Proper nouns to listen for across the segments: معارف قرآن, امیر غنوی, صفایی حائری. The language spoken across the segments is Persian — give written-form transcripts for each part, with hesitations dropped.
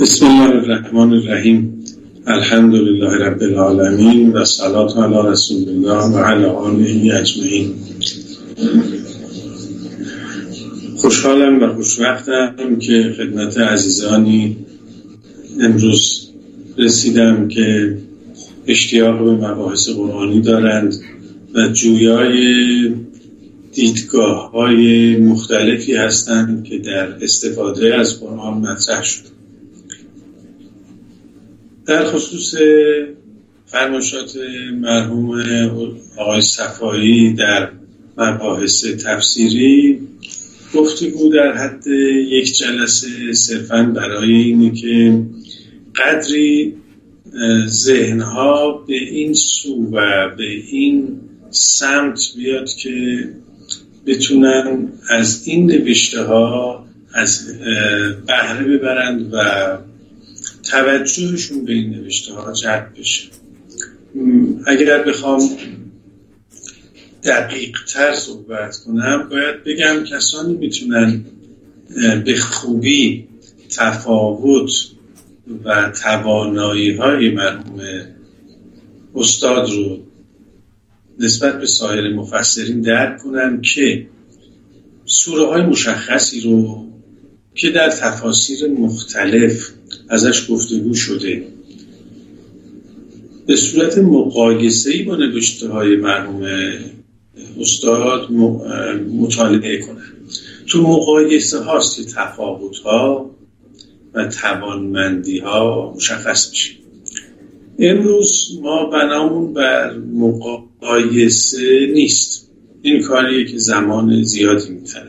بسم الله الرحمن الرحیم. الحمد لله رب العالمین و صلات علی رسول الله و علی آله اجمعین. خوشحالم و خوشوقتم که خدمت عزیزانی امروز رسیدم که اشتیاق به مباحث قرآنی دارند و جویای دیدگاه‌های مختلفی هستند که در استفاده از قرآن مطرح شده. در خصوص فرمایشات مرحوم آقای صفایی در مباحث تفسیری، گفتگو در حد یک جلسه صرفاً برای اینه که قدری ذهنها به این سو و به این سمت بیاد که بتونن از این نوشته ها از بهره ببرند و توجهشون به این نوشته ها جلب بشه. اگر بخوام دقیق تر صحبت کنم، باید بگم کسانی میتونن به خوبی تفاوت و توانایی های مرحوم استاد رو نسبت به سایر مفسرین درک کنم که سوره های مشخصی رو که در تفاسیر مختلف ازش گفتگو شده به صورت مقایسه‌ای با نوشته های مرحوم استاد مطالعه کنن. تو مقایسه هاست که تفاوت ها و توانمندی ها مشخص میشه. امروز ما بنامون بر مقایسه نیست، این کاریه که زمان زیادی می‌طلبه،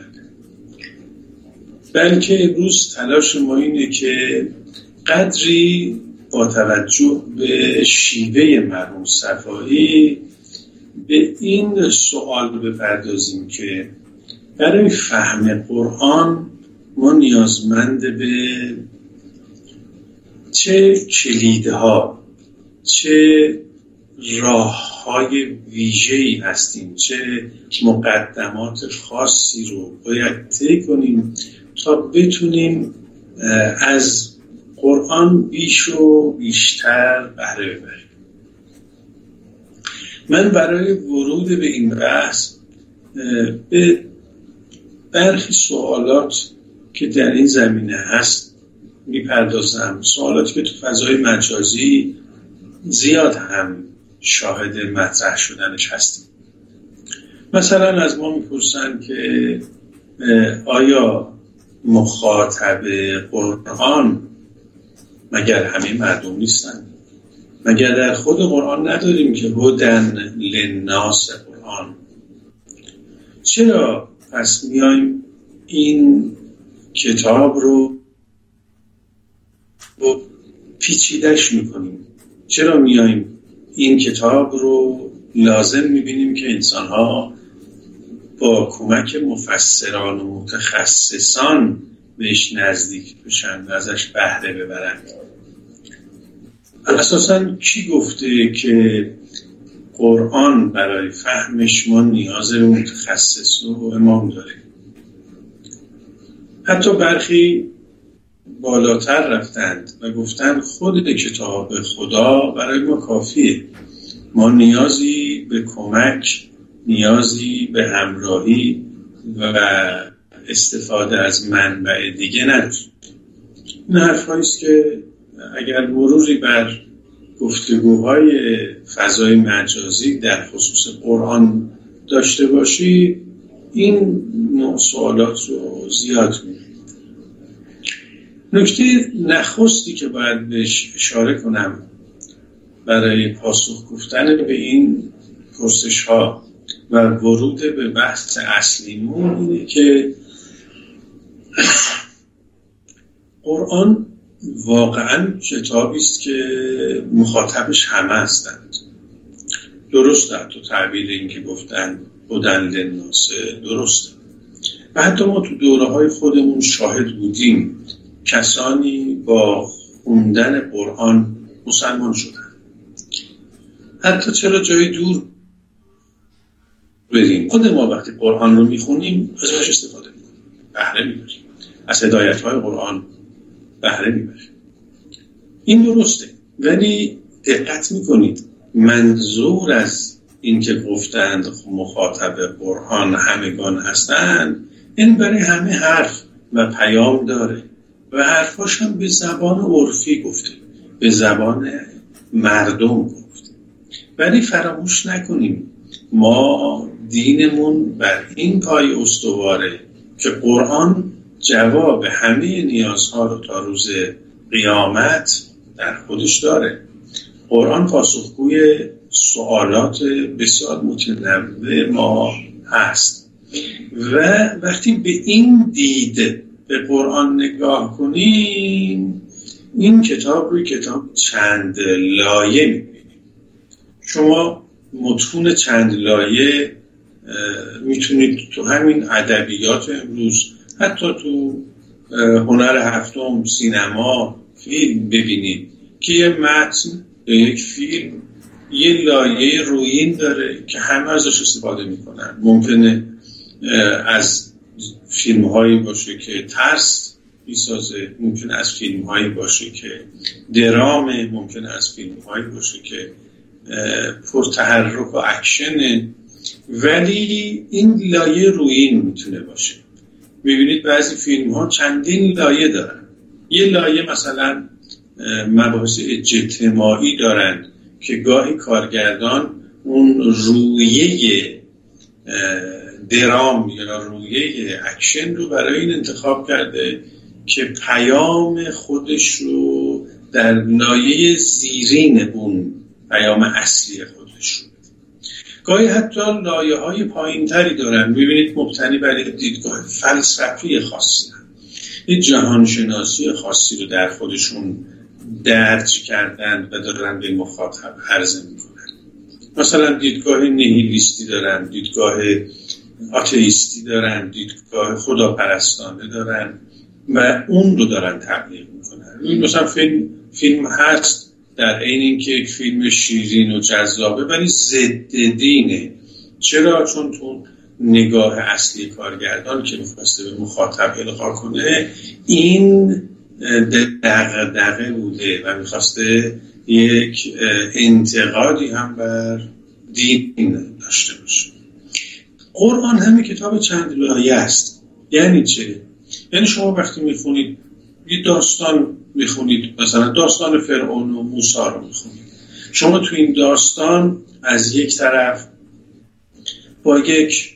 بلکه امروز تلاش ما اینه که قدری با توجه به شیوه مرحوم صفایی به این سوال بپردازیم که برای فهم قرآن ما نیازمند به چه کلیدها، چه راه‌های ویژه‌ای هستیم، چه مقدمات خاصی رو باید طی کنیم تا بتونیم از قرآن بیش و بیشتر بهره ببریم. من برای ورود به این بحث به برخی سوالات که در این زمینه هست میپردازم، سوالاتی که تو فضای مجازی زیاد هم شاهد مطرح شدنش هستیم. مثلا از ما میپرسن که آیا مخاطب قرآن مگر همه مردم نیستن؟ مگر در خود قرآن نداریم که هدن للناس قرآن؟ چرا پس میایم این کتاب رو پیچیدش میکنیم؟ چرا میایم این کتاب رو لازم میبینیم که انسانها با کمک مفسران و متخصصان بهش نزدیک بشن و ازش بهره ببرن؟ اساساً کی گفته که قرآن برای فهمش ما نیاز به متخصص و امام داره؟ حتی برخی بالاتر رفتند و گفتند خود کتاب خدا برای ما کافیه، ما نیازی به کمک، نیازی به همراهی و استفاده از منبع دیگه نداریم. این حرفاییست که اگر مروری بر گفتگوهای فضای مجازی در خصوص قرآن داشته باشی، این نوع سوالات رو زیاد می‌بینی. نکته نخستی که باید بهش اشاره کنم برای پاسخ گفتن به این پرسش‌ها و ورود به بحث اصلیمون اینه که قرآن واقعا کتابی است که مخاطبش همه هستند. درسته تو تعبیر این که گفتن بودن لناسه، درسته، و حتی ما تو دوره‌های خودمون شاهد بودیم کسانی با خوندن قرآن مسلمان شدن. حتی چرا جای دور بریم، خود ما وقتی قرآن رو میخونیم ازش استفاده میکنیم، بهره میبریم، از هدایت‌های قرآن بهره میبریم. این درسته، ولی دقت میکنید منظور از این که گفتند مخاطب قرآن همگان هستند، این برای همه حرف و پیام داره و حرفاش هم به زبان عرفی گفته، به زبان مردم گفته. ولی فراموش نکنیم ما دینمون بر این پای استواره که قرآن جواب همه نیازها رو تا روز قیامت در خودش داره. قرآن پاسخگوی سوالات بسیار متنوع ما هست و وقتی به این دید به قرآن نگاه کنیم، این کتاب روی کتاب چند لایه می‌بینیم. شما متون چند لایه میتونید تو همین ادبیات امروز، حتی تو هنر هفتم، سینما، فیلم ببینید که یه متن به یک فیلم یه لایه رویین داره که همه ازش استفاده میکنن. ممکنه از فیلم هایی باشه که ترس میسازه، ممکنه از فیلم هایی باشه که درامه، ممکنه از فیلم هایی باشه که پرتحرک و اکشنه، ولی این لایه رویین میتونه باشه. میبینید بعضی فیلم ها چندین لایه دارن. یه لایه مثلا مباحث اجتماعی دارن که گاهی کارگردان اون رویه درام یا رویه اکشن رو برای این انتخاب کرده که پیام خودش رو در لایه زیرین اون پیام اصلی خودش رو بده. گاهی حتی لایه های پایین تری دارن، میبینید مبتنی بر دیدگاه فلسفی خاصی هم یه جهانشناسی خاصی رو در خودشون درج کردن و دارن به مخاطب عرضه میکنن. مثلا دیدگاه نهیلیستی دارن، دیدگاه آتئیستی دارن، دیدگاه خداپرستانه دارن و اون رو دارن تبلیغ میکنن. مثلا فیلم هست در عین اینکه یک فیلم شیرین و جذابه ولی ضد دینه. چرا؟ چون تو نگاه اصلی کارگردان که میخواسته به مخاطب القا کنه این دغدغه بوده و میخواسته یک انتقادی هم بر دین داشته باشه. قرآن همه کتاب چند لایه است. یعنی چه؟ یعنی شما وقتی میخونید یه داستان میخونید، مثلا داستان فرعون و موسی رو میخونید، شما تو این داستان از یک طرف با یک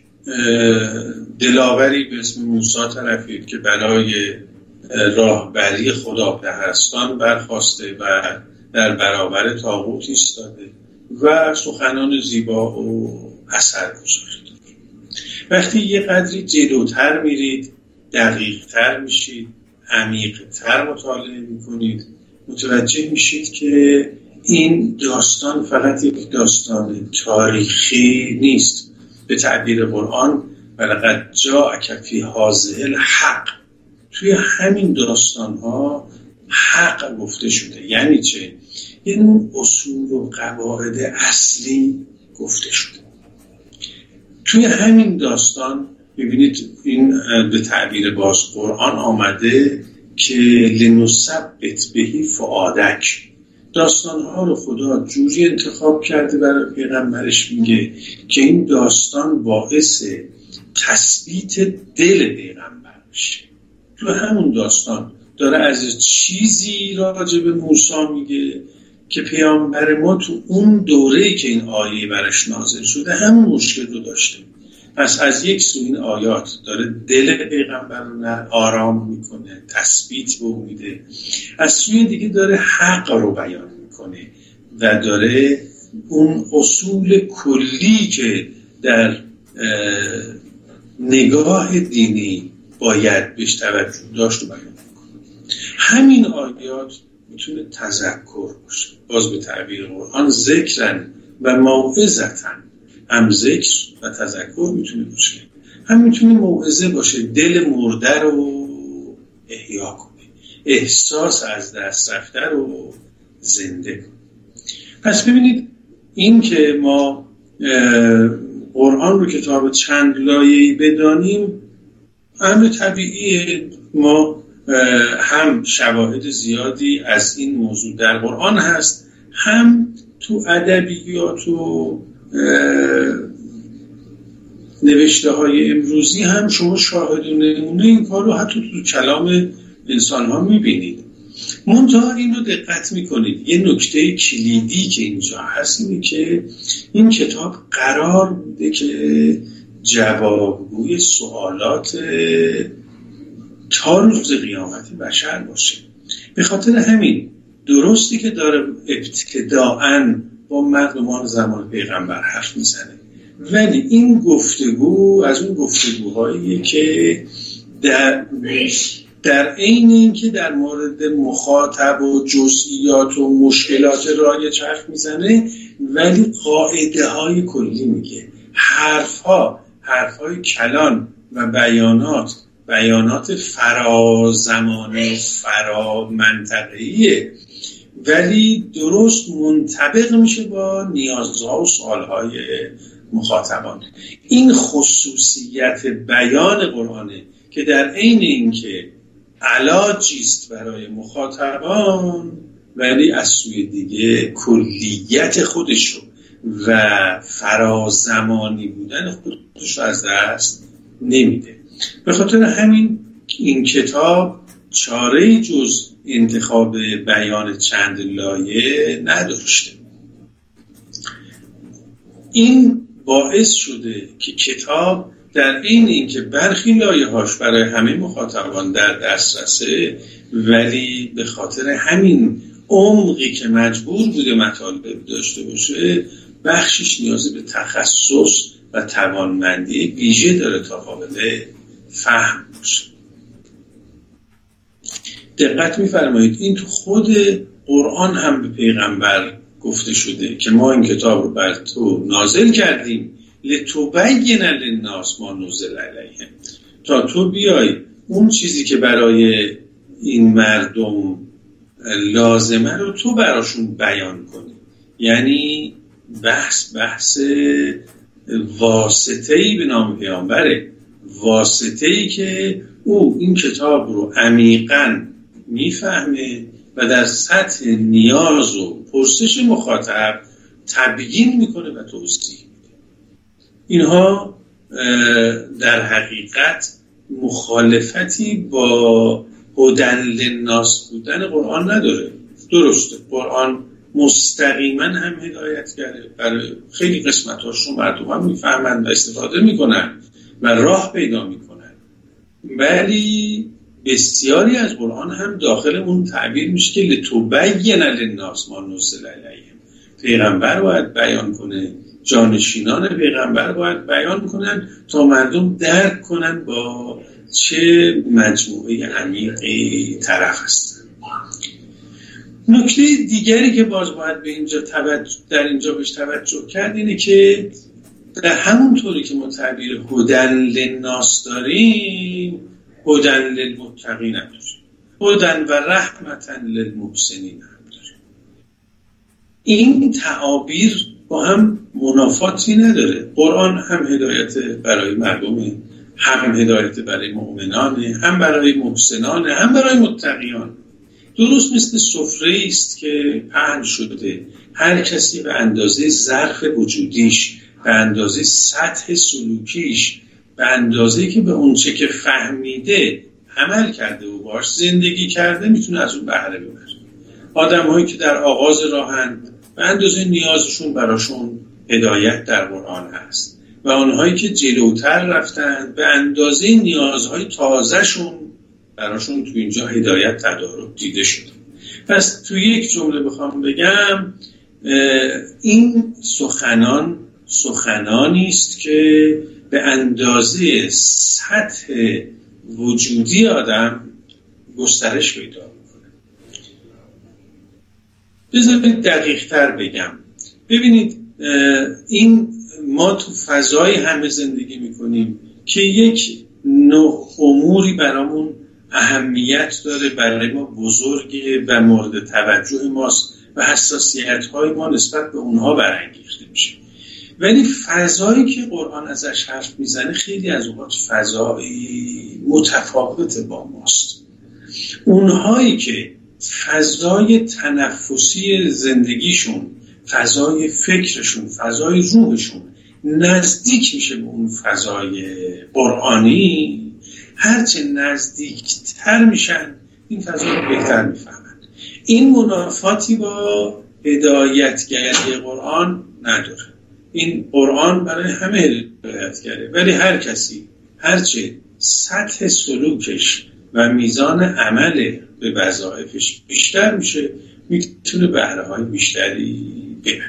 دلاوری به اسم موسی طرفید که برای راهبری خداپرستان برخاسته و در برابر طاغوت ایستاده و سخنان زیبا و اثرگذار داره. وقتی یه قدری جلوتر میرید، دقیق‌تر میشید، عمیق‌تر مطالعه میکنید، متوجه میشید که این داستان فقط یک داستان تاریخی نیست. به تعبیر قرآن ولقد جاءک فی هذه الحق، توی همین داستان ها حق گفته شده. یعنی چه؟ یعنی اون اصول و قواعد اصلی گفته شده توی همین داستان. ببینید این به تعبیر باز قرآن آمده که لنثبت به فؤادک، داستانها رو خدا جوری انتخاب کرده برای پیغمبرش، میگه که این داستان باعث تثبیت دل پیغمبر میشه. تو همون داستان داره از چیزی راجع به موسی میگه که پیامبر ما تو اون دوره‌ای که این آیه براش نازل شده همون مشکل رو داشته. پس از یک سو این آیات داره دل پیغمبر رو آرام میکنه، تثبیت به میده، از سوی دیگه داره حق رو بیان میکنه و داره اون اصول کلی که در نگاه دینی باید بهش توجه داشت و بیان میکنه. همین آیات میتونه تذکر باشه. باز به تعبیر قرآن ذکرن و موعظتن، هم ذکر و تذکر میتونه باشه، هم میتونه موعظه باشه، دل مرده رو احیا کنه، احساس از دست رفته رو زنده کنه. پس ببینید این که ما قرآن رو کتاب چند لایه‌ای بدانیم امر طبیعیه. ما هم شواهد زیادی از این موضوع در قرآن هست، هم تو ادبیات و نوشته های امروزی هم شما شاهدونه این کار رو حتی تو کلام انسان ها میبینید. منتها این رو دقت میکنید، یه نکته کلیدی که اینجا هست اینه که این کتاب قرار بوده که جوابگوی سوالات تا روز قیامت بشر باشه. به خاطر همین درستی که داره ابتداعاً با مردمان زمان پیغمبر حرف میزنه، ولی این گفتگو از اون گفتگوهاییه که در عین اینکه در مورد مخاطب و جزئیات و مشکلات رایج حرف میزنه، ولی قاعده های کلی میگه. حرفهای کلان و بیانات فرازمانه فرامنطقه‌ایه، ولی درست منطبق میشه با نیازها و سوالهای مخاطبان. این خصوصیت بیان قرآنه که در عین اینکه علاجیست برای مخاطبان، ولی از سوی دیگه کلیت خودش رو و فرازمانی بودن خودش رو از دست نمیده. به خاطر همین این کتاب چاره جز انتخاب بیان چند لایه نداشته. این باعث شده که کتاب در اینکه برخی لایه‌هاش برای همه مخاطبان در دسترسه، ولی به خاطر همین عمقی که مجبور بوده مطالب داشته باشه، بخشش نیاز به تخصص و توانمندی ویژه داره تا قابل فهم باشه. دقت می‌فرمایید این تو خود قرآن هم به پیغمبر گفته شده که ما این کتاب رو بر تو نازل کردیم لتبین للناس ما نزل علیهم، تا تو بیای اون چیزی که برای این مردم لازمه رو تو براشون بیان کنی. یعنی بحث واسطه‌ای به نام پیامبره، واسطه‌ای که او این کتاب رو عمیقاً میفهمه و در سطح نیاز و پرسش مخاطب تبیین میکنه و توضیح. اینها در حقیقت مخالفتی با هدن للناس بودن قرآن نداره. درسته قرآن مستقیما هم هدایت کرده، برای خیلی قسمت‌هاش رو مردم هم می‌فهمند و استفاده می‌کنند و راه پیدا می‌کنند، ولی بسیاری از قرآن هم داخل اون تعبیر میشه که لتبین للناس ما نزل علیهم. پیغمبر باید بیان کنه، جانشینان پیغمبر باید بیان کنن تا مردم درک کنن با چه مجموعه عمیقی طرف هستن. نکته دیگری که باز باید به اینجا در اینجا بهش توجه کرد اینه که در همونطوری که ما تعبیر هدن للناس داریم، هدن للمتقین هم داریم، هدن و رحمتن للمحسنین هم داریم. این تعابیر با هم منافاتی نداره. قرآن هم هدایت برای مردمه، هم هدایت برای مؤمنانه، هم برای محسنانه، هم برای متقیان. درست مثل سفره است که پهن شده، هر کسی به اندازه ظرف وجودیش، به اندازه سطح سلوکیش، به اندازه که به اونچه که فهمیده عمل کرده و باش زندگی کرده میتونه از اون بهره ببره. آدم‌هایی که در آغاز راهند و اندازه نیازشون براشون هدایت در قرآن هست، و آنهایی که جلوتر رفتن به اندازه نیازهای تازهشون براشون تو اینجا هدایت تدارک دیده شده. پس تو یک جمله بخوام بگم، این سخنانی است که به اندازه سطح وجودی آدم گسترش پیدا می‌کنه. بذارید دقیق تر بگم. ببینید این ما تو فضای همه زندگی میکنیم که یک نوع اموری برامون اهمیت داره، برای ما بزرگه و مورد توجه ماست و حساسیت‌های ما نسبت به اونها برانگیخته میشه. ولی فضایی که قرآن ازش حرف میزنه خیلی از اوقات فضایی متفاوت با ماست. اونهایی که فضای تنفسی زندگیشون، فضای فکرشون، فضای روحشون نزدیک میشه به اون فضای قرآنی، هرچه نزدیکتر میشن این فضا رو بهتر میفهمن. این منافاتی با هدایتگری قرآن نداره. این قرآن برای همه هدایتگره، ولی هر کسی هرچه سطح سلوکش و میزان عمل به وظایفش بیشتر میشه، میتونه بهره های بیشتری ببره.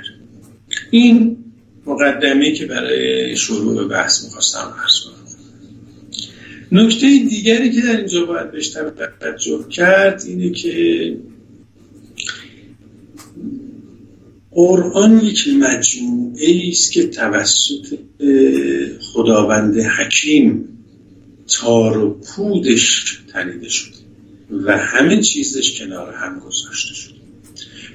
این مقدمه‌ای که برای شروع بحث میخواستم عرض کنم. نکته دیگری که در اینجا باید بهش توجه کرد اینه که قرآن یک مجموعه‌ای است که توسط خداوند حکیم تار و پودش تنیده شده و همه چیزش کنار هم گذاشته شده.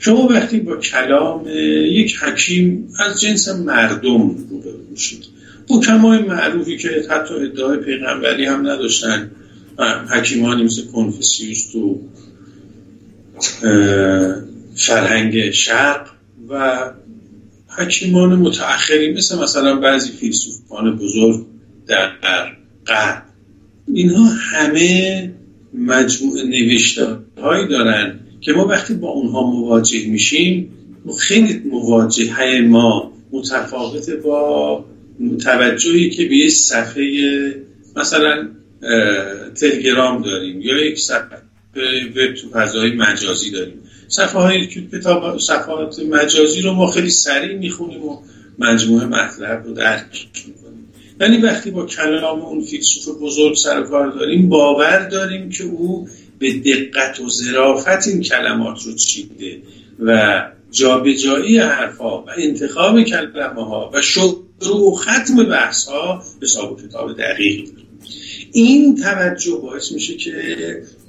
شما وقتی با کلام یک حکیم از جنس مردم روبرو میشید، حکمای معروفی که حتی ادعای پیغمبری هم نداشتن، حکیمانی مثل کنفوسیوس و فرهنگ شرق و حکیمان متأخری مثلا بعضی فیلسوفان بزرگ در غرب، اینها همه مجموعه نوشته‌هایی دارن که ما وقتی با اونها مواجه میشیم، خیلی مواجهه ما متفاوت با توجهی که به یک صفحه مثلا تلگرام داریم یا یک صفحه وب تو فضای مجازی داریم. صفحه‌های کتاب، صفحات مجازی رو ما خیلی سریع میخونیم و مجموعه مطلب رو درک میکنیم، ولی وقتی با کلام اون فیلسوف بزرگ سر کار داریم، باور داریم که او به دقت و ظرافت این کلمات رو چیده و جابجایی حرف‌ها و انتخاب کلمه‌ها و شروع و ختم بحث‌ها حساب و کتاب دقیق داره. این توجه باعث میشه که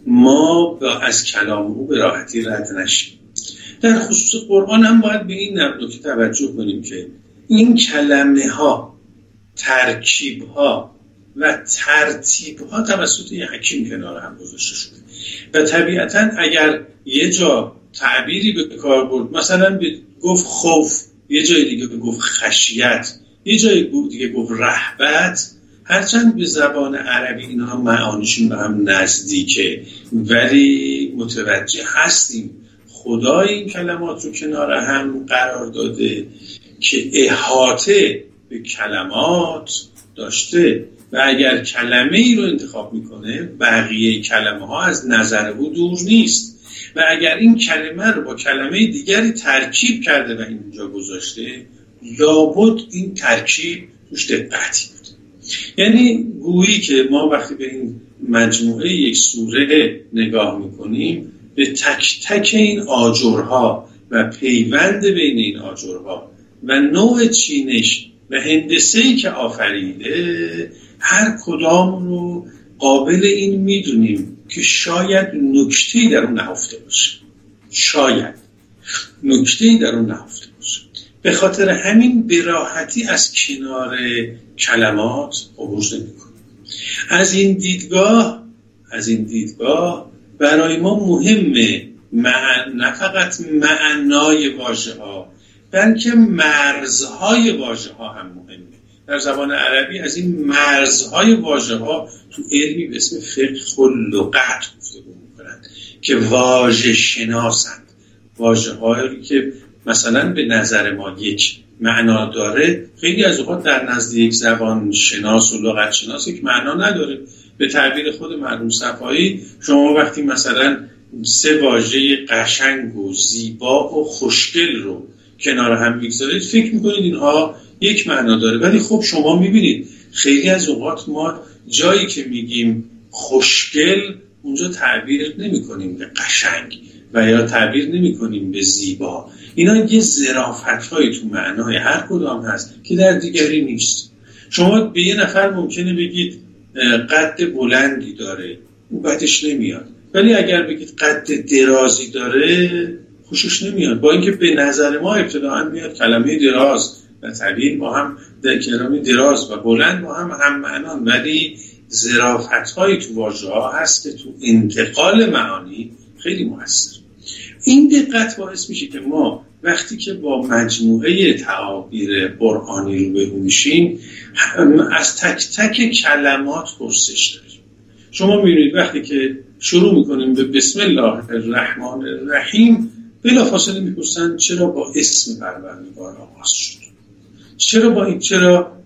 ما از کلام او به راحتی رد نشیم. در خصوص قرآن هم باید به این نکته توجه کنیم که این کلمه‌ها، ترکیب‌ها و ترتیب‌ها توسط یک حکیم کنار هم گذاشته شده و طبیعتاً اگر یه جا تعبیری به کار برد، مثلا گفت خوف، یه جای دیگه گفت خشیت، یه جای دیگه گفت رهبت، هرچند به زبان عربی اینها معانیشون به هم نزدیکه، ولی متوجه هستیم خدای این کلمات رو کنار هم قرار داده که احاطه به کلمات داشته و اگر کلمه ای رو انتخاب میکنه، بقیه کلمه ها از نظر او دور نیست و اگر این کلمه رو با کلمه دیگری ترکیب کرده و اینجا گذاشته، لابد این ترکیب توش دقتی بود. یعنی گویی که ما وقتی به این مجموعه یک سوره نگاه میکنیم، به تک تک این آجرها و پیوند بین این آجرها و نوع چینش و هندسه‌ای که آفریده، هر کدام رو قابل این میدونیم که شاید نکته‌ای در اون نهفته باشه. به خاطر همین براحتی از کنار کلمات عبور نمی‌کنه. از این دیدگاه برای ما مهمه نه فقط معنای واژه‌ها، بلکه مرزهای واژه‌ها هم مهمه. در زبان عربی از این مرزهای واژه‌ها تو علمی به اسم فقه اللغت گفتگو می‌کنند که واژه شناسند، واژه‌هایی که مثلا به نظر ما یک معنا داره، خیلی از اوقات در نزد یک زبان شناس و لغت شناس یک معنا نداره. به تعبیر خود مرحوم صفایی، شما وقتی مثلا سه واژه قشنگ و زیبا و خوشگل رو کنار هم می‌گذارید، فکر می‌کنید اینها یک معنا داره، ولی خب شما میبینید خیلی از اوقات ما جایی که میگیم خوشگل، اونجا تعبیر نمی کنیم به قشنگ و یا تعبیر نمی کنیم به زیبا. اینا یه ظرافت هایی تو معنای هر کدام هست که در دیگری نیست. شما به یه نفر ممکنه بگید قد بلندی داره، او بدش نمیاد، ولی اگر بگید قد درازی داره، خوشش نمیاد، با اینکه به نظر ما ابتداعا میاد کلمه دراز و طویل با هم در کلمه دراز و بلند با هم معنان، ولی ظرافت‌هایی تو واژه‌ها هست که تو انتقال معانی خیلی موثر. این دقت باعث میشه که ما وقتی که با مجموعه تعابیر قرآنی روبرو میشیم از تک تک کلمات پرسش داریم. شما می‌بینید وقتی که شروع می‌کنیم به بسم الله الرحمن الرحیم، بلافاصله می‌پرسن چرا با اسم پروردگار آغاز شد؟ چرا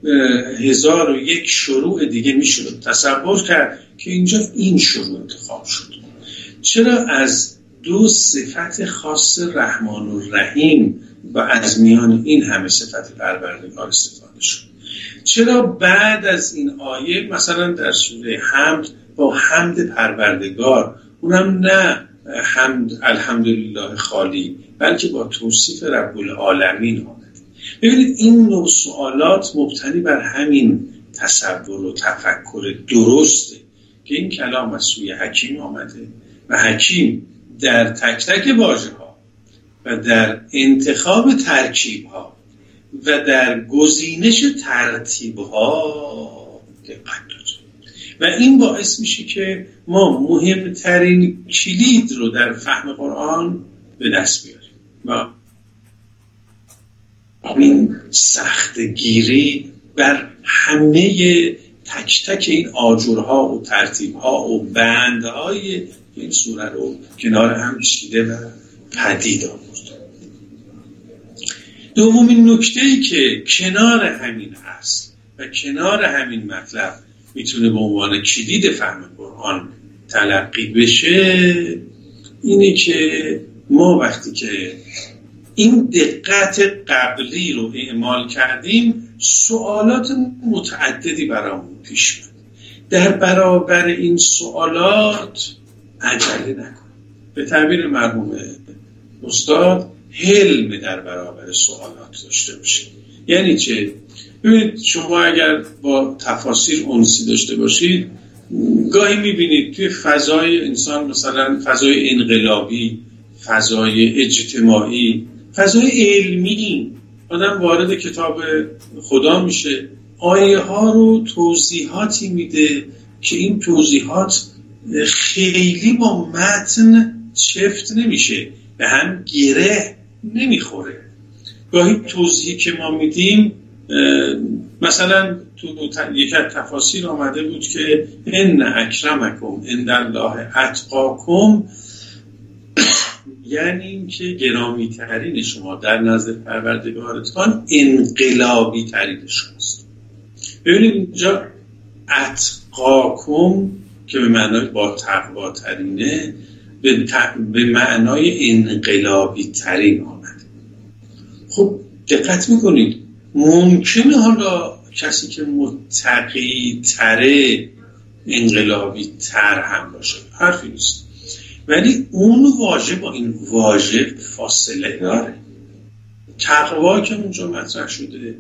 1001 شروع دیگه میشد تصور کرد که اینجا این شروع انتخاب شد؟ چرا از دو صفت خاص رحمان و رحیم و از میان این همه صفت پروردگار استفاده شد؟ چرا بعد از این آیه مثلا در سوره حمد با حمد پروردگار، اونم نه حمد الحمدلله خالی، بلکه با توصیف رب العالمین آمد؟ ببینید این نوع سوالات مبتنی بر همین تصور و تفکر درسته که این کلام از سوی حکیم آمده و حکیم در تک تک واژه‌ها و در انتخاب ترکیب‌ها و در گزینش ترتیب‌ها دقت داشت و این باعث میشه که ما مهمترین کلید رو در فهم قرآن به دست بیاریم و این سختگیری بر همه تک تک این آجرها و ترتیب‌ها و بندهای این سوره رو کنار هم چیده و پدید آورد. دومین نکته‌ای که کنار همین هست و کنار همین مطلب میتونه به عنوان کلید فهم قرآن تلقی بشه اینه که ما وقتی که این دقت قبلی رو اعمال کردیم، سوالات متعددی برامون پیش میاد. در برابر این سوالات عجله نکن. به تعبیر مرحوم استاد، حلم در برابر سوالات داشته باشه. یعنی چه؟ ببینید شما اگر با تفاسیر اونسی داشته باشید، گاهی میبینید توی فضای انسان، مثلا فضای انقلابی، فضای اجتماعی، فضای علمی، آدم وارد کتاب خدا میشه، آیه ها رو توضیحاتی میده که این توضیحات خیلی با متن چفت نمیشه، به هم گره نمیخوره. گاهی توضیحی که ما میدیم، مثلا تو یکی از تفاسیر آمده بود که ان اکرمکم عند الله اتقاکم، یعنی این که گرامی ترین شما در نزد پروردگارتان انقلابی ترین شماست. ببینید اینجا اتقاکم که به معنای با تقوا ترینه به معنای انقلابی ترین آمده. خب دقت میکنید ممکنه حالا کسی که متقی تره انقلابی تر هم باشه، حرفی نیست، ولی اون واژه با این واژه فاصله داره. تقوا که اونجا مطرح شده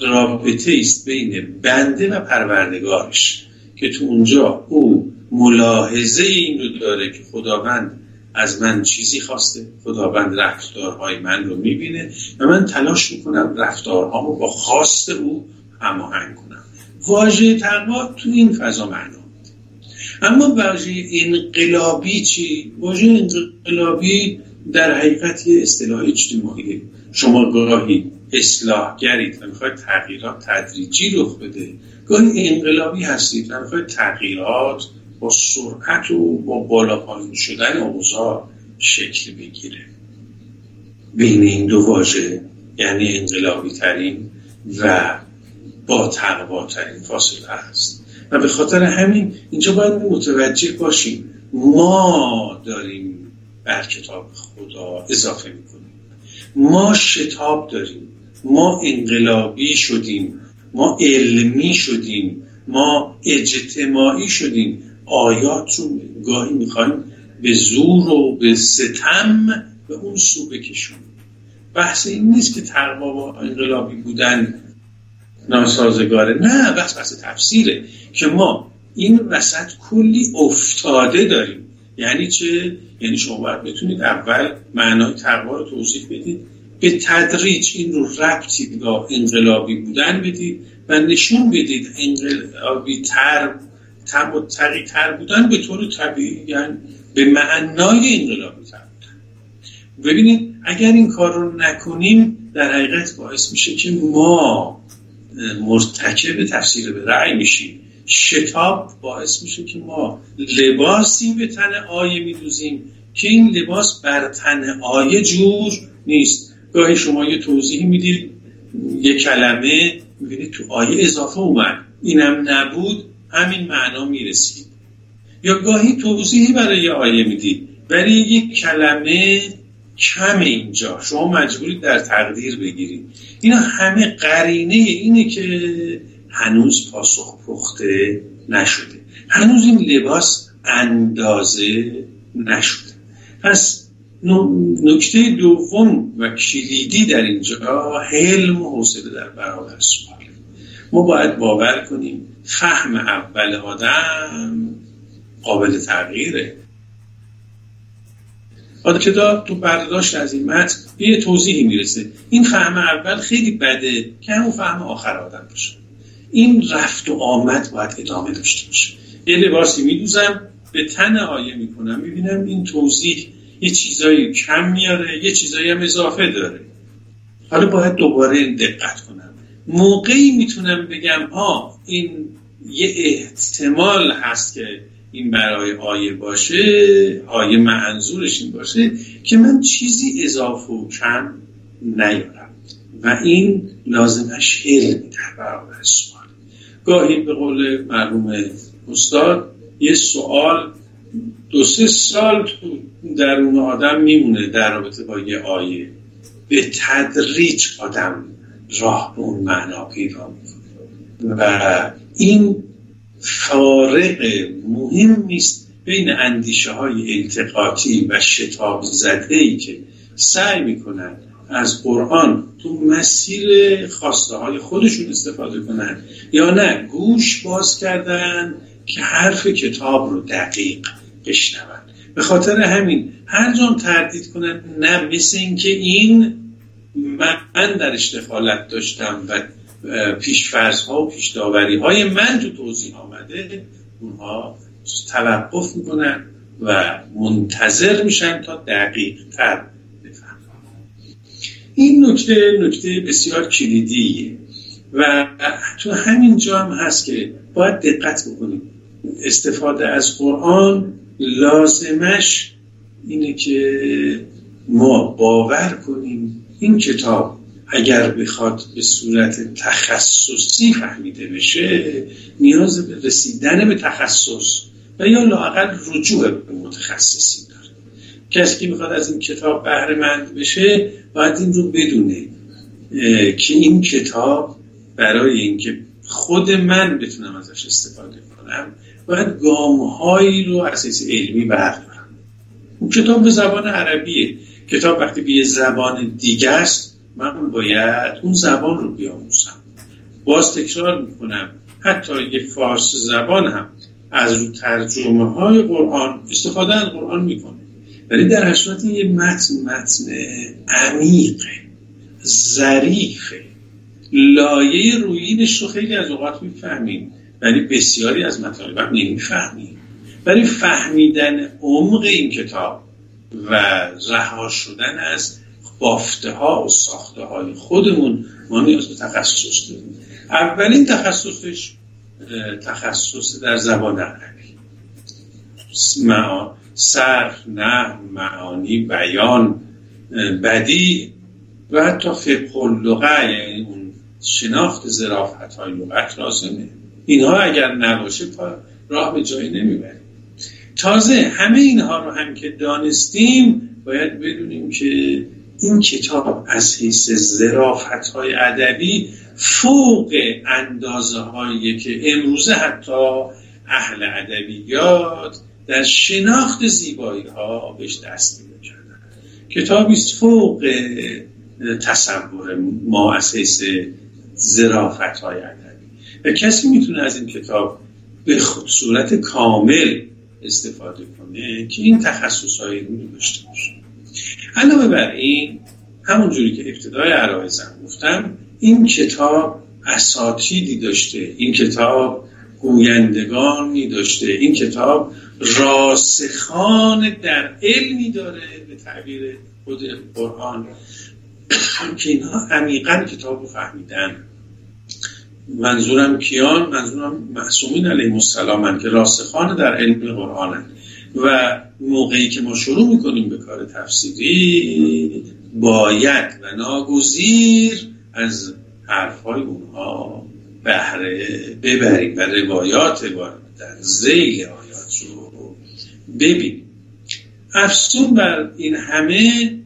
رابطه است بین بنده و پروردگارش که تو اونجا او ملاحظه این رو داره که خداوند از من چیزی خواسته، خداوند رفتارهای من رو میبینه و من تلاش میکنم رفتارهامو با خواست او هماهنگ کنم. واژه تقوا تو این فضا معنا. اما واژه انقلابی چی؟ واژه انقلابی در حقیقت یه اصطلاح اجتماعیه. شما گاهی اصلاحگرید و میخواید تغییرات تدریجی رخ بده، گاهی انقلابی هستید و میخواید تغییرات با سرعت و با بالا پایین شدن اوضاع شکل بگیره. بین این دو واژه، یعنی انقلابی ترین و با تقوا ترین، فاصله هست و به خاطر همین اینجا باید متوجه باشیم ما داریم بر کتاب خدا اضافه میکنیم، ما شتاب داریم، ما انقلابی شدیم، ما علمی شدیم، ما اجتماعی شدیم. آیات رو گاهی میخوایم به زور و به ستم به اون سو بکشونیم. بحث این نیست که تقوا و انقلابی بودن ناسازگاره، نه، بحث تفسیره که ما این وسط کلی افتاده داریم. یعنی چه؟ یعنی شما باید بتونید اول معنای تقوا رو توضیح بدید، به تدریج این رو ربطی با انقلابی بودن بدید و نشون بدید انقلابی تر تبدیلی تر بودن به طور طبیعی یعنی به معنای انقلاب تر بودن. ببینید اگر این کار رو نکنیم در حقیقت باعث میشه که ما مرتکب تفسیر به رأی میشیم. شتاب باعث میشه که ما لباسی به تن آیه میدوزیم که این لباس بر تن آیه جور نیست. گاهی شما یه توضیحی میدید، یه کلمه میبینید تو آیه اضافه اومد، اینم نبود، همین معنا میرسید. یا گاهی توضیحی برای یه آیه میدید برای یه کلمه کم، اینجا شما مجبورید در تقدیر بگیرید. اینا همه قرینه اینه که هنوز پاسخ پخته نشده، هنوز این لباس اندازه نشده. پس نکته دوم و کلیدی در اینجا حلم و حوصله در برابر سواله. ما باید باور کنیم فهم اول آدم قابل تغییره. آدم که تو برداشت از این متن یه توضیحی میرسه، این فهم اول خیلی بده که همون فهم آخر آدم باشه. این رفت و آمد باید ادامه داشته باشه. یه لباسی میدوزم به تن آیه میکنم، میبینم این توضیح یه چیزایی کم میاره، یه چیزایی هم اضافه داره. حالا باید دوباره دقت کنم. موقعی میتونم بگم این یه احتمال هست که این برای آیه باشه، آیه منظورش این باشه که من چیزی اضافه و کم نیارم و این لازمش حلم در برابر سوال. گاهی به قول مرحوم استاد یه سوال 2-3 سال تو درون آدم میمونه در رابطه با یه آیه، به تدریج آدم راه به اون معنا پیدا میکنه و این فارق مهم نیست بین اندیشه های التقاطی و شتاب زده‌ای که سعی میکنن از قرآن تو مسیر خواسته های خودشون استفاده کنن، یا نه گوش باز کردن که حرف کتاب رو دقیق بشنون. به خاطر همین هر جام تردید کنن، نه مثل این که این من درش دخالت داشتم و پیشفرض ها و پیش داوری های من تو توضیح آمده، اونها توقف میکنن و منتظر میشن تا دقیق تر بفهمن. این نکته بسیار کلیدیه و تو همین جا هم هست که باید دقت بکنیم. استفاده از قرآن لازمش اینه که ما باور کنیم این کتاب اگر بخواد به صورت تخصصی فهمیده بشه، نیاز به رسیدن به تخصص و یا لااقل رجوع به متخصصی داره. کسی که بخواد از این کتاب بهره مند بشه باید این رو بدونه که این کتاب برای اینکه خود من بتونم ازش استفاده کنم باید گامهایی رو اساس علمی بردارم. اون کتاب به زبان عربیه، کتاب وقتی به یه زبان دیگه است من باید اون زبان رو بیاموزم. باز تکرار میکنم حتی یه فارسی زبان هم از رو ترجمه های قرآن استفاده از قرآن میکنه، ولی در حقیقت یه متن عمیقه، ظریفه، لایه رویینش رو خیلی از اوقات میفهمیم ولی بسیاری از مطالب هم نمیفهمیم. ولی فهمیدن عمق این کتاب و رها شدن از بافته ها و ساخته های خودمون ما نیاز به تخصص داریم. اولین تخصصش تخصص در زبان عربی، صرف، نحو، معانی، بیان، بدیع و حتی فقه اللغه، یعنی اون شناخت ظرافت های لغت لازمه. اینها اگر نباشه راه به جایی نمیبره. تازه همه اینها رو هم که دانستیم باید بدونیم که این کتاب از حیث ظرافت‌های ادبی فوق اندازه‌هایی که امروزه حتی اهل ادبیات در شناخت زیبایی‌ها بهش دست می‌کردن. کتابی فوق تصور ما از حیث ظرافت‌های ادبی و کسی میتونه از این کتاب به صورت کامل استفاده کنه که این تخصص‌های رو داشته باشه. علاوه بر این، همون جوری که ابتدای عرایزم گفتم، این کتاب اساتیدی داشته، این کتاب گویندگانی داشته. این کتاب راسخان در علمی داره به تعبیر خود قرآن که اینها عمیقاً کتاب رو فهمیدن. منظورم کیان؟ منظورم معصومین علیهم السلام که راسخان در علم قرآن و موقعی که ما شروع میکنیم به کار تفسیری باید و ناگزیر از حرفای اونها بهره ببریم و روایات در ذیل آیات رو ببینیم. افسون بر این همه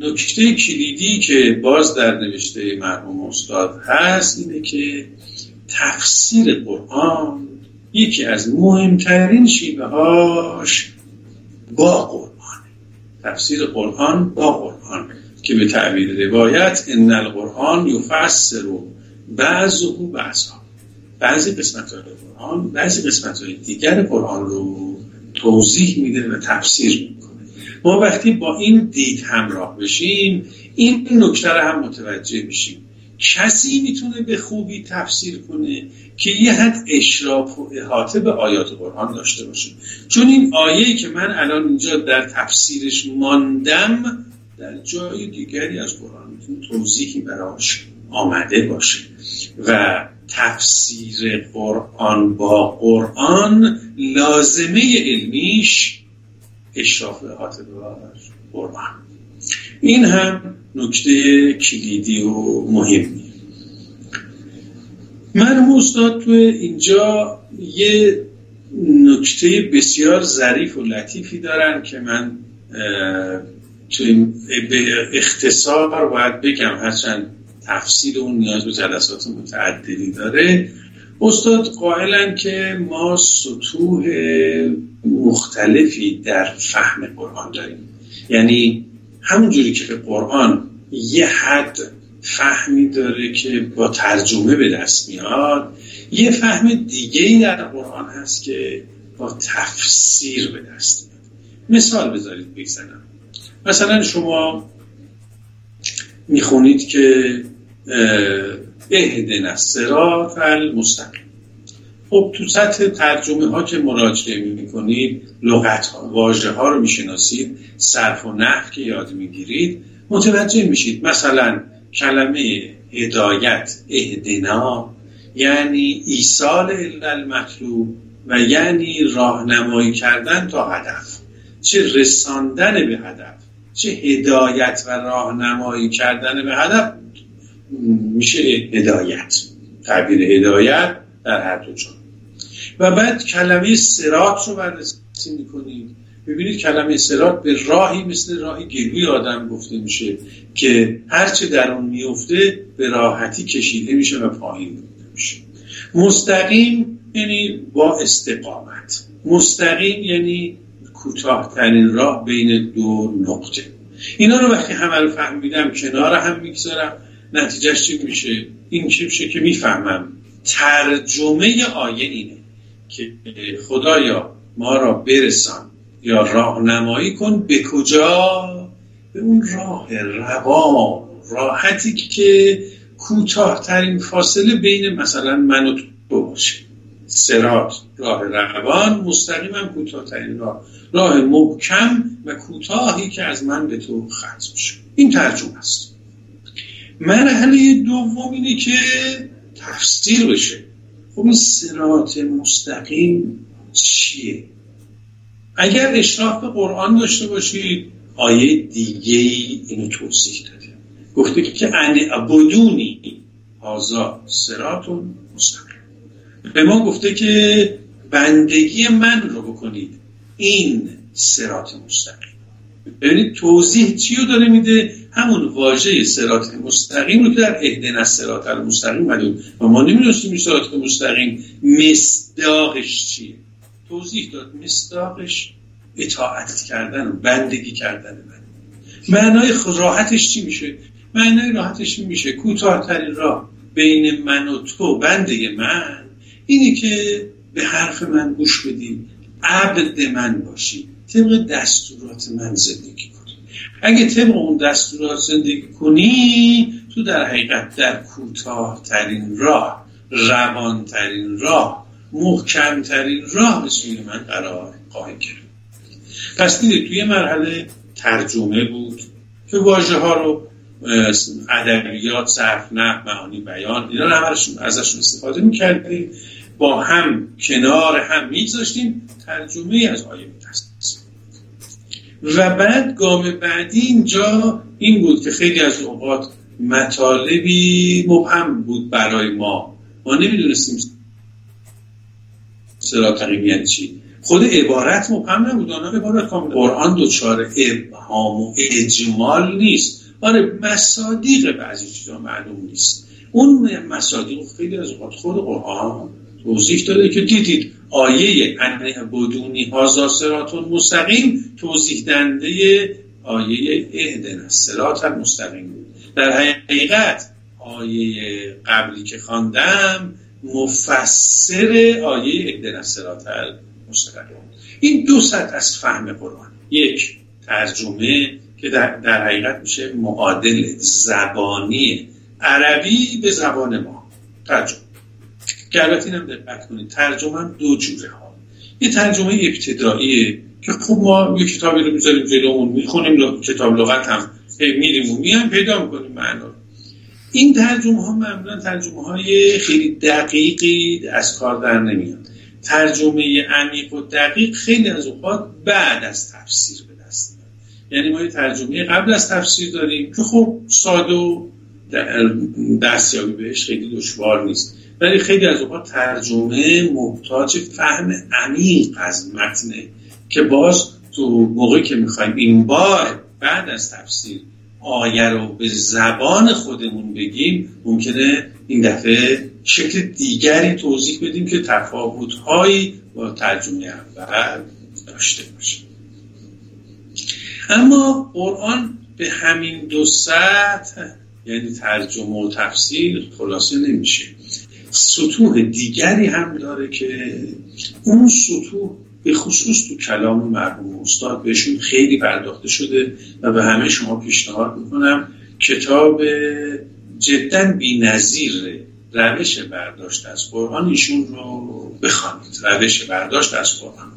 نکته کلیدی که باز در نوشته مرحوم استاد هست اینه که تفسیر قرآن یکی از مهمترین شیوه‌هاش با قرآنه. تفسیر قرآن با قرآن که به تعبیر روایت ان القرآن یفسر بعضه بعضا، بعضی قسمت‌های قرآن بعضی قسمت‌های دیگر قرآن رو توضیح میده و تفسیر میکنه. ما وقتی با این دید همراه بشیم این نکته رو هم متوجه میشیم. کسی میتونه به خوبی تفسیر کنه که یه حد اشراف و احاطه به آیات قرآن داشته باشه، چون این آیه‌ای که من الان اینجا در تفسیرش ماندم در جای دیگری از قرآن میتونه توضیحی براش آمده باشه. و تفسیر قرآن با قرآن لازمه علمیش اشراف و احاطه به قرآن. این هم نکته کلیدی و مهمی. مرحوم استاد تو اینجا یه نکته بسیار ظریف و لطیفی دارن که من به اختصار باید بگم، هرچند تفسیر اون نیاز به جلسات متعددی داره. استاد قائلن که ما سطوح مختلفی در فهم قرآن داریم، یعنی همونجوری که قرآن یه حد فهمی داره که با ترجمه به دست میاد، یه فهم دیگه‌ای در قرآن هست که با تفسیر به دست میاد. مثال بذارید بزنم. مثلا شما میخونید که اهدنا الصراط المستقیم. خب تو سطح ترجمه ها که مراجعه میکنید لغت ها، واژه ها رو میشناسید، صرف و نحو که یاد میگیرید متوجه میشید. مثلا کلمه هدایت اهدنا یعنی ایصال الی المطلوب و یعنی راهنمایی کردن تا هدف، چه رساندن به هدف، چه هدایت و راهنمایی کردن به هدف میشه هدایت. تعبیر هدایت در هر دو جا. و بعد کلمه صراط رو بررسی می‌کنید، می‌بینید کلمه صراط به راهی مثل راهی گلوی آدم گفته میشه که هرچه در اون میفته به راحتی کشیده میشه و پایین میشه. مستقیم یعنی با استقامت، مستقیم یعنی کوتاه‌ترین راه بین دو نقطه. اینا رو وقتی همه رو فهمیدم کنار هم میگذارم، نتیجهش چی میشه؟ این چی میشه که میفهمم ترجمه آیه اینه که خدایا ما را برسان یا راهنمایی کن به کجا؟ به اون راه روان، راحتی که کوتاه‌ترین فاصله بین مثلا من و تو باشه. صراط راه روان، مستقیم هم کوتاه‌ترین راه محکم و کوتاهی که از من به تو ختم شد. این ترجمه است. مرحله دوم اینه که تفسیر بشه. خب این صراط مستقیم چیه؟ اگر اشراف به قرآن داشته باشید آیه دیگه اینو توضیح داده، گفته که اعبدونی هذا صراط مستقیم. به ما گفته که بندگی من رو بکنید، این صراط مستقیم. ببینید توضیح چی رو داره میده؟ همون واژه صراط مستقیم رو که در اهدنا الصراط المستقیم بود و ما نمی‌دونستیم صراط مستقیم مصداقش چیه. توضیح داد مصداقش اطاعت کردن و بندگی کردن من. معنای راحتش چی میشه؟ معنای راحتش میشه کوتاه‌ترین راه بین من و تو، بنده من، اینی که به حرف من گوش بدی، عبد من باشی، طبق دستورات من زندگی کنی. اگه طبق اون دستورات زندگی کنی تو در حقیقت در کوتاه‌ترین راه، روان‌ترین راه، محکمترین راه به سوی من قرار خواهد کرد. پس دیده توی مرحله ترجمه بود که واژه ها رو ادبیات، صرف، نحو، معانی، بیان، اینا رو همشون ازشون استفاده می‌کردیم، با هم کنار هم می‌ذاشتیم ترجمه از آیه مقدس. و بعد گام بعدی اینجا این بود که خیلی از اوقات مطالبی مبهم بود برای ما نمی‌دونستیم صراط یعنی چی. خود عبارت مبهم نبود، آنها عبارت کامل. قرآن دوچار ابهام و اجمال نیست. آره، مصادیق بعضی چیزا معلوم نیست. اون مصادیق خیلی از اوقات خود قرآن توضیح داده که دیدید آیه ان بدونی هازا صراط مستقیم توضیح دهنده آیه اهدنا صراط مستقیم بود. در حقیقت آیه قبلی که خواندم مفسر آیه اهدنا صراط مستقیم. این دو سطح از فهم قرآن، یک ترجمه که در حقیقت میشه معادل زبانی عربی به زبان ما، ترجمه. که البته اینم دقت کنید ترجمه هم دو جوره ها. یه ترجمه ابتداییه که خب ما یه کتابی رو میذاریم جلومون، میخونیم، کتاب لغت هم میریم و میام پیدا میکنیم معنا. این ترجمه ها معمولا ترجمه های خیلی دقیقی از کار در نمیاد. ترجمه عمیق و دقیق خیلی از اوقات بعد از تفسیر به دست میاد. یعنی ما یه ترجمه قبل از تفسیر داریم که خب ساده و دستیابی بهش خیلی دشوار نیست، ولی خیلی از اوقات ترجمه محتاج فهم عمیق از متنه که باز تو موقعی که میخوایم این بار بعد از تفسیر آیه رو به زبان خودمون بگیم، ممکنه این دفعه شکل دیگری توضیح بدیم که تفاوت‌هایی با ترجمه اول داشته باشه. اما قرآن به همین دو سطح، یعنی ترجمه و تفسیر، خلاصه نمیشه. سطوح دیگری هم داره که اون سطوح به خصوص تو کلام مرحوم استاد بهشون خیلی پرداخته شده و به همه شما پیشنهاد میکنم کتاب جدا بی‌نظیر روش برداشت از قرآن ایشون رو بخونید. روش برداشت از قرآن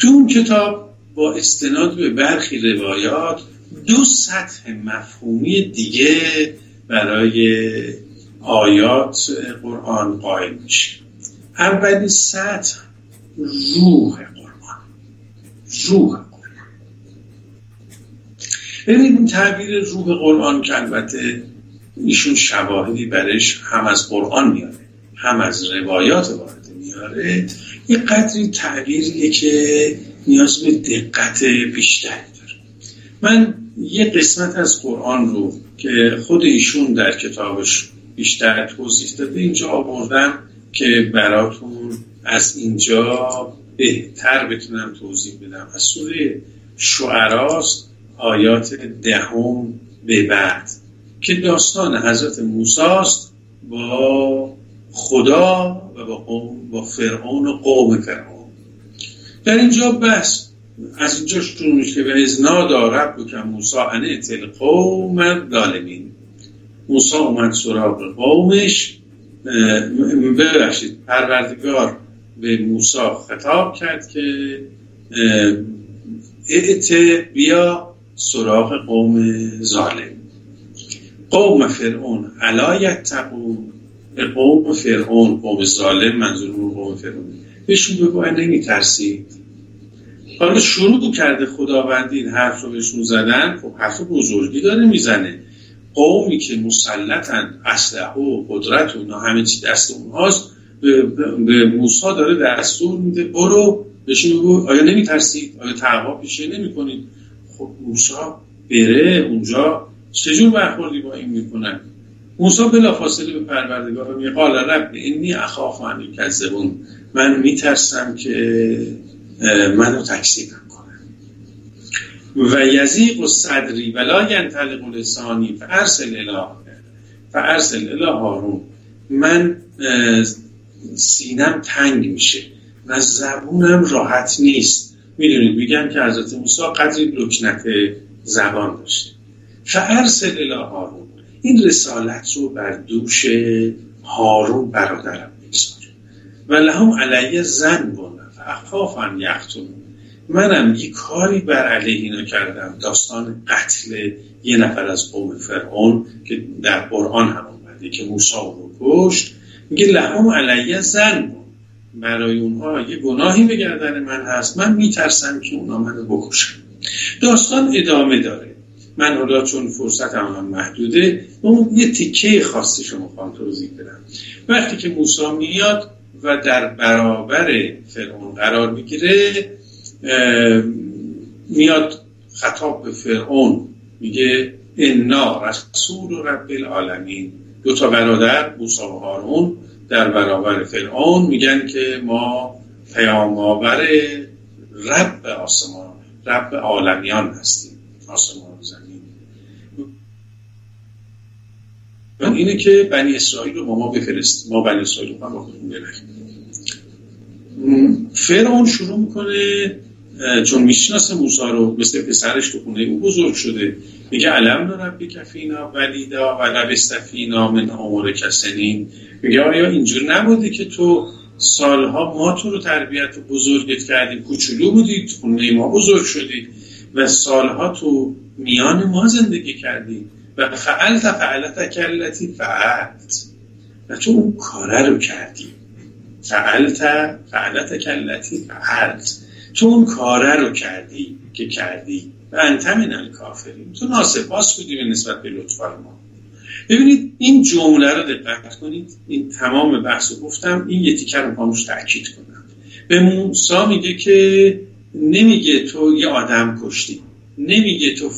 تو اون کتاب با استناد به برخی روایات دو سطح مفهومی دیگه برای آیات قرآن قائل میشه. اولین سطح روح قرآن. ببینید این تعبیر روح قرآن که البته ایشون شواهدی برش هم از قرآن میاره هم از روایات وارد میاره، یه قدری تعبیریه که نیاز به دقت بیشتری داره. من یه قسمت از قرآن رو که خود ایشون در کتابش بیشتر توضیح داده اینجا آوردم که براتون از اینجا بهتر بتونم توضیح بدم. از سوره شعراء آیات 10 به بعد که داستان حضرت موسی است با خدا و با فرعون و قوم فرعون. در اینجا بس از اینجا شروع میشه به اذنا دارب بکن موسی انه تلقوم الظالمین. موسی اومد سراغ قومش، ببخشید پروردگار به موسی خطاب کرد که بیا سراغ قوم ظالم. قوم فرعون الا یتقون. قوم فرعون، قوم ظالم، منظور قوم فرعون. بهشون بگو نمیترسید. حالا شروع کرده خداوندی این حرف رو بهشون زدن، خب حرف بزرگی داره میزنه. قومی که مسلطن، اسلحه و قدرت و اینا همه چی دست اونهاست، به موسی داره دستور میده برو بهشون بگو آیا نمیترسید؟ آیا تقوا پیشه نمیکنید؟ خب موسی بره اونجا چجور برخوردی با این میکنن؟ موسی بلافاصله به پروردگار میگه قال رب انی اخاف ان یکذبون. من میترسم که منو تکذیب کنن. و یضیق الصدری ولا ینطلق لسانی فارسل الی هارون. من سینم تنگ میشه، من زبونم راحت نیست. میدونید میگن که حضرت موسی قدری لکنت زبان داشته. فارسل الی هارون. این رسالت رو بر دوش هارون برادرم بگذار. و لهم علیه ذنبون فاخافن یقتلون، منم یک کاری بر علیه اینا کردم. داستان قتل یه نفر از قوم فرعون که در قرآن هم اومده که موسی رو کشت، میگه لهم علیه ذنبون، برای اونها یه گناهی به گردن من هست، من میترسم که اونا منو بکشن. داستان ادامه داره. من حالا چون فرصتم هم محدوده اون یه تیکه خاصی شما خواهم توضیح بدم. وقتی که موسی میاد و در برابر فرعون قرار میگیره، میاد خطاب به فرعون میگه انا رسول رب العالمین. دو تا برادر موسی و هارون در برابر فرعون میگن که ما پیامبر رب آسمان، رب عالمیان هستیم، آسمان و زمین. و اینه که بنی اسرائیل رو با ما بفرست، ما بنی اسرائیل رو با خودمون ببریم. فرعون شروع میکنه، چون میشناسه موسی رو، مثل پسرش تو خونه او بزرگ شده، میگه علم ربی کفینا ولیدا و لبست فینا من عمرک سنین. میگه آیا اینجور نبوده که تو سالها ما تو رو تربیت و بزرگت کردیم، کوچولو بودی تو خونه ما بزرگ شدی و سالها تو میان ما زندگی کردی و فعلت فعلتک التی فعلت، و تو اون کاره رو کردی، فعلت فعلتک التی فعلت، تو اون کاره رو کردی که کردی و انت منل کافرین، تو ناسپاس بودی به نسبت به لطفای ما. ببینید این جمله رو دقت کنید، این تمام بحث رو گفتم، این یه تیکه رو باهاش تأکید کنم. به موسی میگه که نمیگه تو یه آدم کشتی، نمیگه تو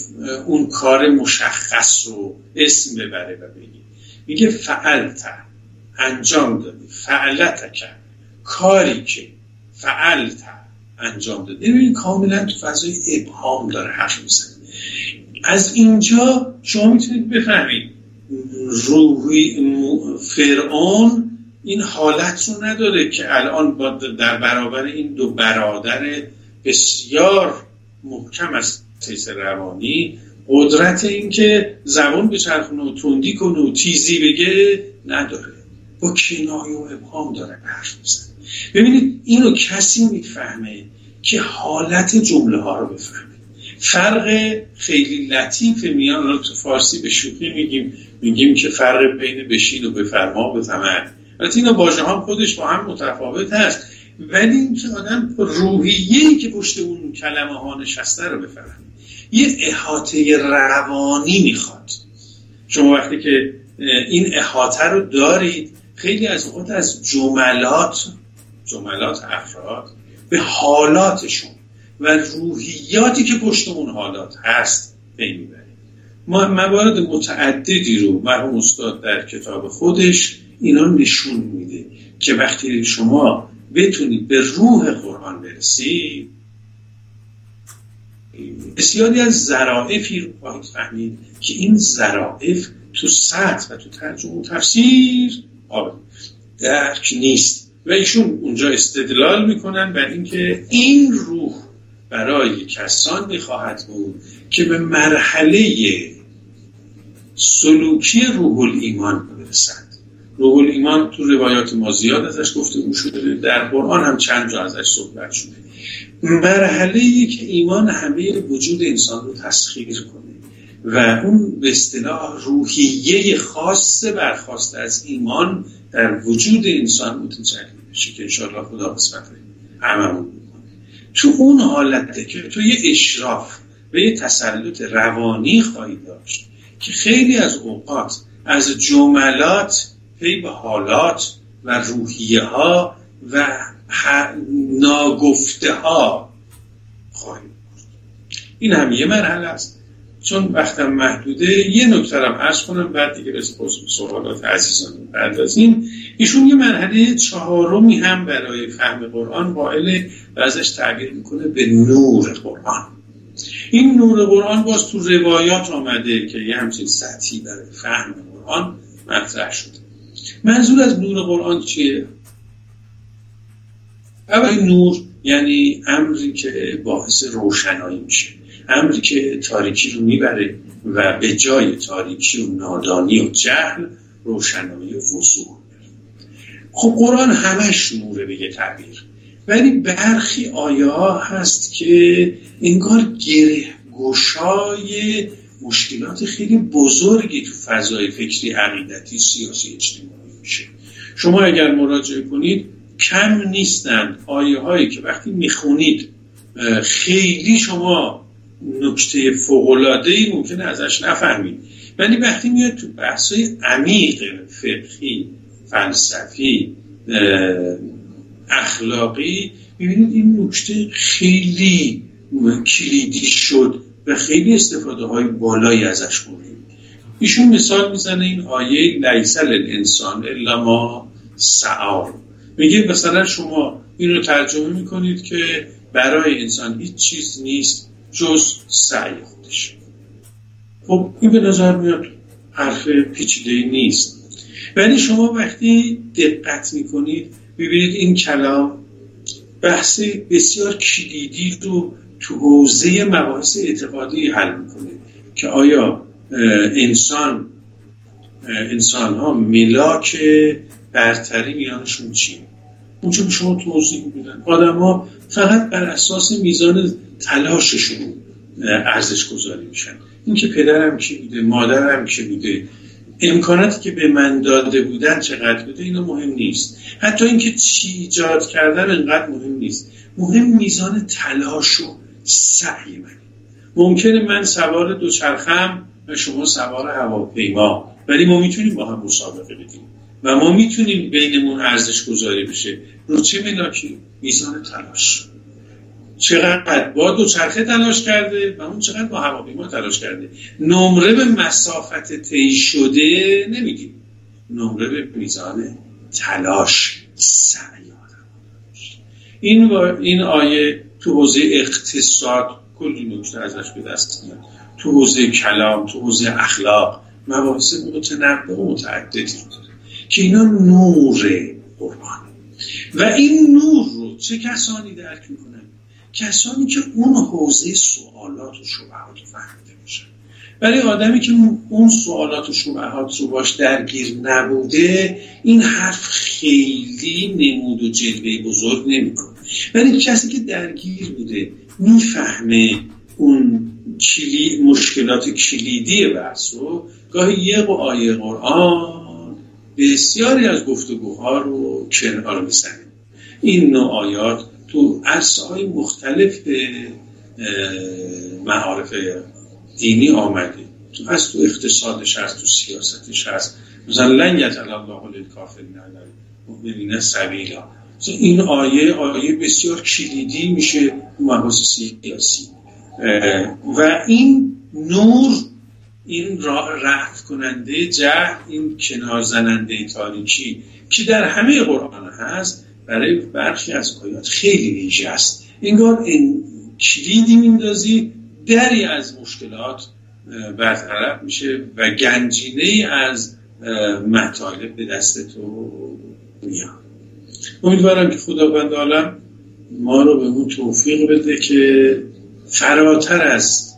اون کار مشخص رو اسم ببره و بگی، میگه فعلت، انجام دادی، فعلت کرد، کاری که فعلت انجام دادی. ببینید کاملا تو فضای ابهام داره حرف میزنه. از اینجا شما میتونید بفهمید روحی فرعون این حالت رو نداره که الان در برابر این دو برادر بسیار محکم از حیث روانی قدرت این که زبان بچرخونه و تندی کنه و تیزی بگه نداره، با کنایه و ابهام داره حرف میزنه. ببینید اینو کسی میفهمه که حالت جمله ها رو بفهمه. فرق خیلی لطیف میان رو تو فارسی به شوخی میگیم که فرق بین بشین و بفرما و بتمن، البته اینا واژه ها خودش با هم متفاوت هست، ولی این که آدم روحیه‌ای که پشت اون کلمه ها نشسته رو بفهمه. یه احاطه روانی میخواد. شما وقتی که این احاطه رو دارید، خیلی از اوقات از جملات افراد به حالاتشون و روحیاتی که پشت اون حالات هست پی میبریم. ما موارد متعددی رو مرحوم استاد در کتاب خودش اینا نشون میده که وقتی شما بتونید به روح قرآن برسید، بسیاری از ظرافی رو باید فهمید که این ظراف تو سطح و تو ترجمه و تفسیر درک نیست و ایشون اونجا استدلال میکنن بر اینکه این روح برای کسان میخواهد بود که به مرحله سلوکی روح الایمان برسند. روح الایمان تو روایات ما زیاد ازش گفته شده، در قرآن هم چند جا ازش صحبت شده. مرحله‌ای که ایمان همه وجود انسان رو تسخیر کنه و اون به اصطلاح روحیه خاص برخواست از ایمان در وجود انسان متجلی بشه که انشاءالله خدا قسمت هممون تو اون حالته که تو یه اشراف و یه تسلط روانی خواهی داشت که خیلی از اوقات از جملات پی به حالات و روحیه ها و ناگفته ها خواهی داشت. این هم یه مرحله است. چون وقتم محدوده یه نکته رو عرض کنم، بعد دیگه رسپانس به سوالات عزیزان بپردازیم. ایشون یه مرحله چهارمی هم برای فهم قرآن قائل و ازش تعبیر میکنه به نور قرآن. این نور قرآن باز تو روایات آمده که یه همچین سطحی برای فهم قرآن مطرح شده. منظور از نور قرآن چیه؟ اول نور یعنی امری که باعث روشنایی میشه، امری که تاریکی رو میبره و به جای تاریکی و نادانی و جهل روشنایی و وضوح. خب قرآن همش نوره به یه تعبیر، ولی برخی آیه ها هست که انگار گره گشای مشکلات خیلی بزرگی تو فضای فکری، عقیدتی، سیاسی، اجتماعی میشه. شما اگر مراجعه کنید کم نیستند آیه هایی که وقتی میخونید خیلی شما نکته فوق‌العاده‌ای ممکنه ازش نفهمید، ولی وقتی میاد تو بحث‌های عمیق فقهی، فلسفی، اخلاقی، میبینید این نکته خیلی کلیدی شد و خیلی استفاده های بالایی ازش بردیم. ایشون مثال میزنه این آیه لیس للانسان الا ما سعی، میگه مثلا شما این رو ترجمه میکنید که برای انسان هیچ چیز نیست جز سعی خودش. خب این به نظر میاد حرف پیچیده‌ای نیست، ولی شما وقتی دقت میکنید ببینید این کلام بحث بسیار کلیدی رو تو حوزه مباحث اعتقادی حل میکنه که آیا انسان ها ملاک برتری میانشون چیه. اونجا به شما توضیح میدن آدم ها فقط بر اساس میزان تلاششون ارزش گذاری میشن. این که پدرم کی بوده، مادرم کی بوده، امکاناتی که به من داده بودن چقدر بوده، اینا مهم نیست. حتی اینکه چی ایجاد کردن اینقدر مهم نیست. مهم میزان تلاش و سعی منه. ممکنه من سوار دوچرخم و شما سوار هواپیما، ولی ما میتونیم با هم مسابقه بدیم و ما میتونیم بینمون ارزش گذاری بشه. رو چه ملاکی؟ میزان تلاش. چقدر با دوچرخه تلاش کرده و اون چقدر با هواپیما تلاش کرده. نمره به مسافت طی شده نمیدیم، نمره به میزان تلاش، سعی آدم. این آیه تو حوزه اقتصاد کلی نکته ازش به دست میاد، تو حوزه کلام، تو حوزه اخلاق، مباحث متنوع و متعددی داره که اینا نور قرآن. و این نور رو چه کسانی درک میکنن؟ کسانی که اون حوزه سوالات و شبهات رو فهمیده باشن. ولی آدمی که اون سوالات و شبهات رو باش درگیر نبوده، این حرف خیلی نمود و جلوه بزرگ نمیکنه. ولی کسی که درگیر بوده میفهمه اون مشکلات کلیدی بحث رو. گاهی یک آیه قرآن بسیاری از گفتگوها رو کنار میزنه. این نوع آیات تو عرصه‌های مختلف معارف دینی آمده، تو هست، تو اقتصادش هست، تو سیاستش هست. مثلا لن یجعل الله للکافرین علی المؤمنین سبیلا، این آیه بسیار کلیدی میشه تو مباحث سیاسی و این نور، این رعد کننده جهل، این کنار زننده تاریکی که در همه قرآن هست، برای برخی از آیات خیلی ویژه است. انگار این کلیدی میندازی، دری از مشکلات برطرف میشه و گنجینه‌ای از مطالب به دست تو میاد. امیدوارم که خداوند عالم ما رو به اون توفیق بده که فراتر از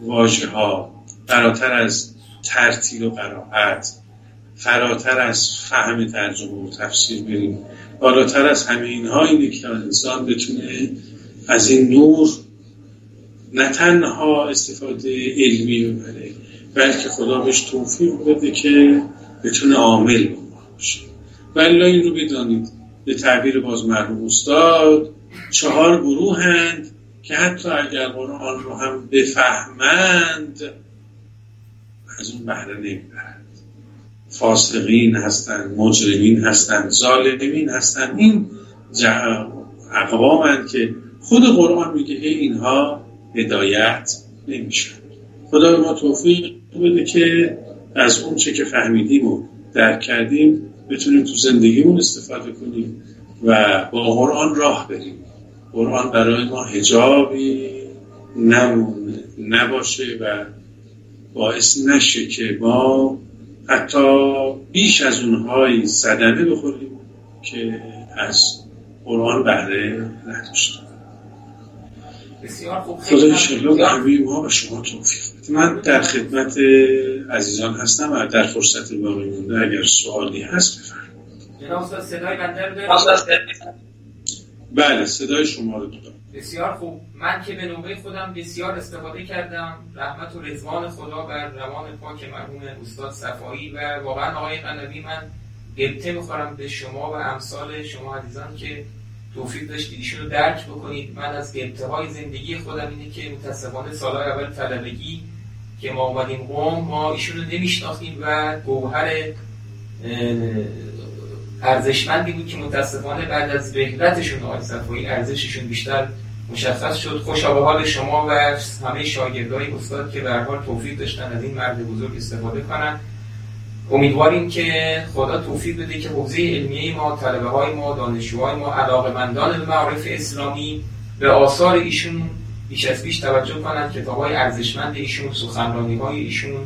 واژه ها، فراتر از ترتیل و قرائت، فراتر از فهم ترجمه و تفسیر بریم. بالاتر از همه اینها اینه که انسان بتونه از این نور نه تنها استفاده علمی ببره، بلکه خدا بهش توفیق بده که بتونه عامل باشه. ولی این رو بدانید به تعبیر باز مرحوم استاد، 4 گروه هستند که حتی اگر قرآن رو هم بفهمند از اون بهره نمیبرند. فاسقین هستند، مجرمین هستند، ظالمین هستند. این اقوامند که خود قرآن میگه اینها هدایت نمیشن. خدا به ما توفیق بده که از اون چه که فهمیدیم و درک کردیم بتونیم تو زندگیمون استفاده کنیم و با قرآن راه بریم. قرآن برای ما حجابی نباشه و باعث نشه که ما حتی بیش از اونهای صدمه بخوریم که از قرآن بهره نداشتن. بسیار خوب، خدا شلو همه ما و شما توفیق بده. من در خدمت عزیزان هستم و در فرصت باقی مونده اگر سوالی هست بفرمایید. جناب صدای بنده رو دارید؟ بله صدای شما رو دارم. بسیار خوب. من که به نوبه خودم بسیار استفاده کردم. رحمت و رضوان خدا بر روان پاک مرحوم استاد صفایی و واقعا آقای غنوی، من گلته میخورم به شما و امثال شما عزیزان که توفیق داشتید ایشون رو درک بکنید. من از گلته‌های زندگی خودم اینه که متاسفانه سالهای اول طلبگی که ما اومدیم قم، ما ایشون رو نمیشناختیم و گوهر ارزشمندی بود که متاسفانه بعد از رحلتشون آقای صفایی ارزششون بیشتر مشخص شد. خوشا به حال شما و همه شاگردای استاد که به هر حال توفیق داشتن از این مرد بزرگ استفاده کنن. امیدواریم که خدا توفیق بده که حوزه علمیه ما، طلبه‌های ما، دانشجوهای ما، علاقه‌مندان به معارف اسلامی به آثار ایشون بیش از پیش توجه کنند، کتاب‌های ارزشمند ایشون، سخنرانی‌های ایشون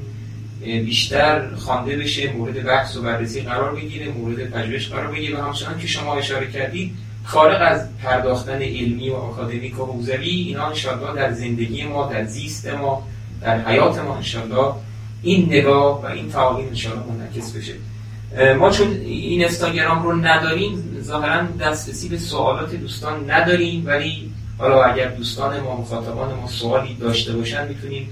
بیشتر خوانده بشه، مورد بحث و بررسی قرار بگیره، مورد پژوهش قرار بگیره و همچنان که شما اشاره کردید خارق از پرداختن علمی و آکادمیک و حوزوی، اینا انشاءالله در زندگی ما، در زیست ما، در حیات ما انشاءالله این نگاه و این تعاون انشاءالله منعکس بشه. ما چون این اینستاگرام رو نداریم ظاهراً دسترسی به سوالات دوستان نداریم، ولی حالا اگر دوستان ما، مخاطبان ما سوالی داشته باشن میتونیم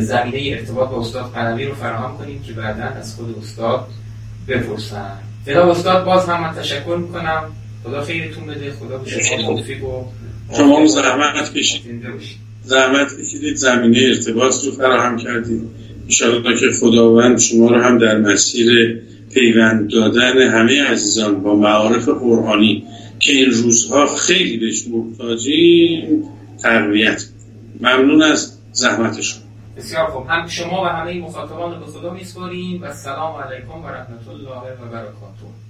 زمینه ارتباط با استاد غنوی رو فراهم کنیم که بعداً از خود استاد بپرسن. جناب استاد باز هم من تشکر میکنم. خدا خیرتون بده. خدا به شما توفیق و شما زحمت کشیدید. زحمت کشیدید، زمینه ارتباط رو فراهم کردید. ان شاءالله که خداوند شما رو هم در مسیر پیوند دادن همه عزیزان با معارف قرآنی که این روزها خیلی بهش محتاجیم تقویت. ممنون از زحمت شما. بسیار خوب. هم شما و همه مخاطبان رو به خدا میسپاریم و السلام علیکم و رحمت الله و برکاته.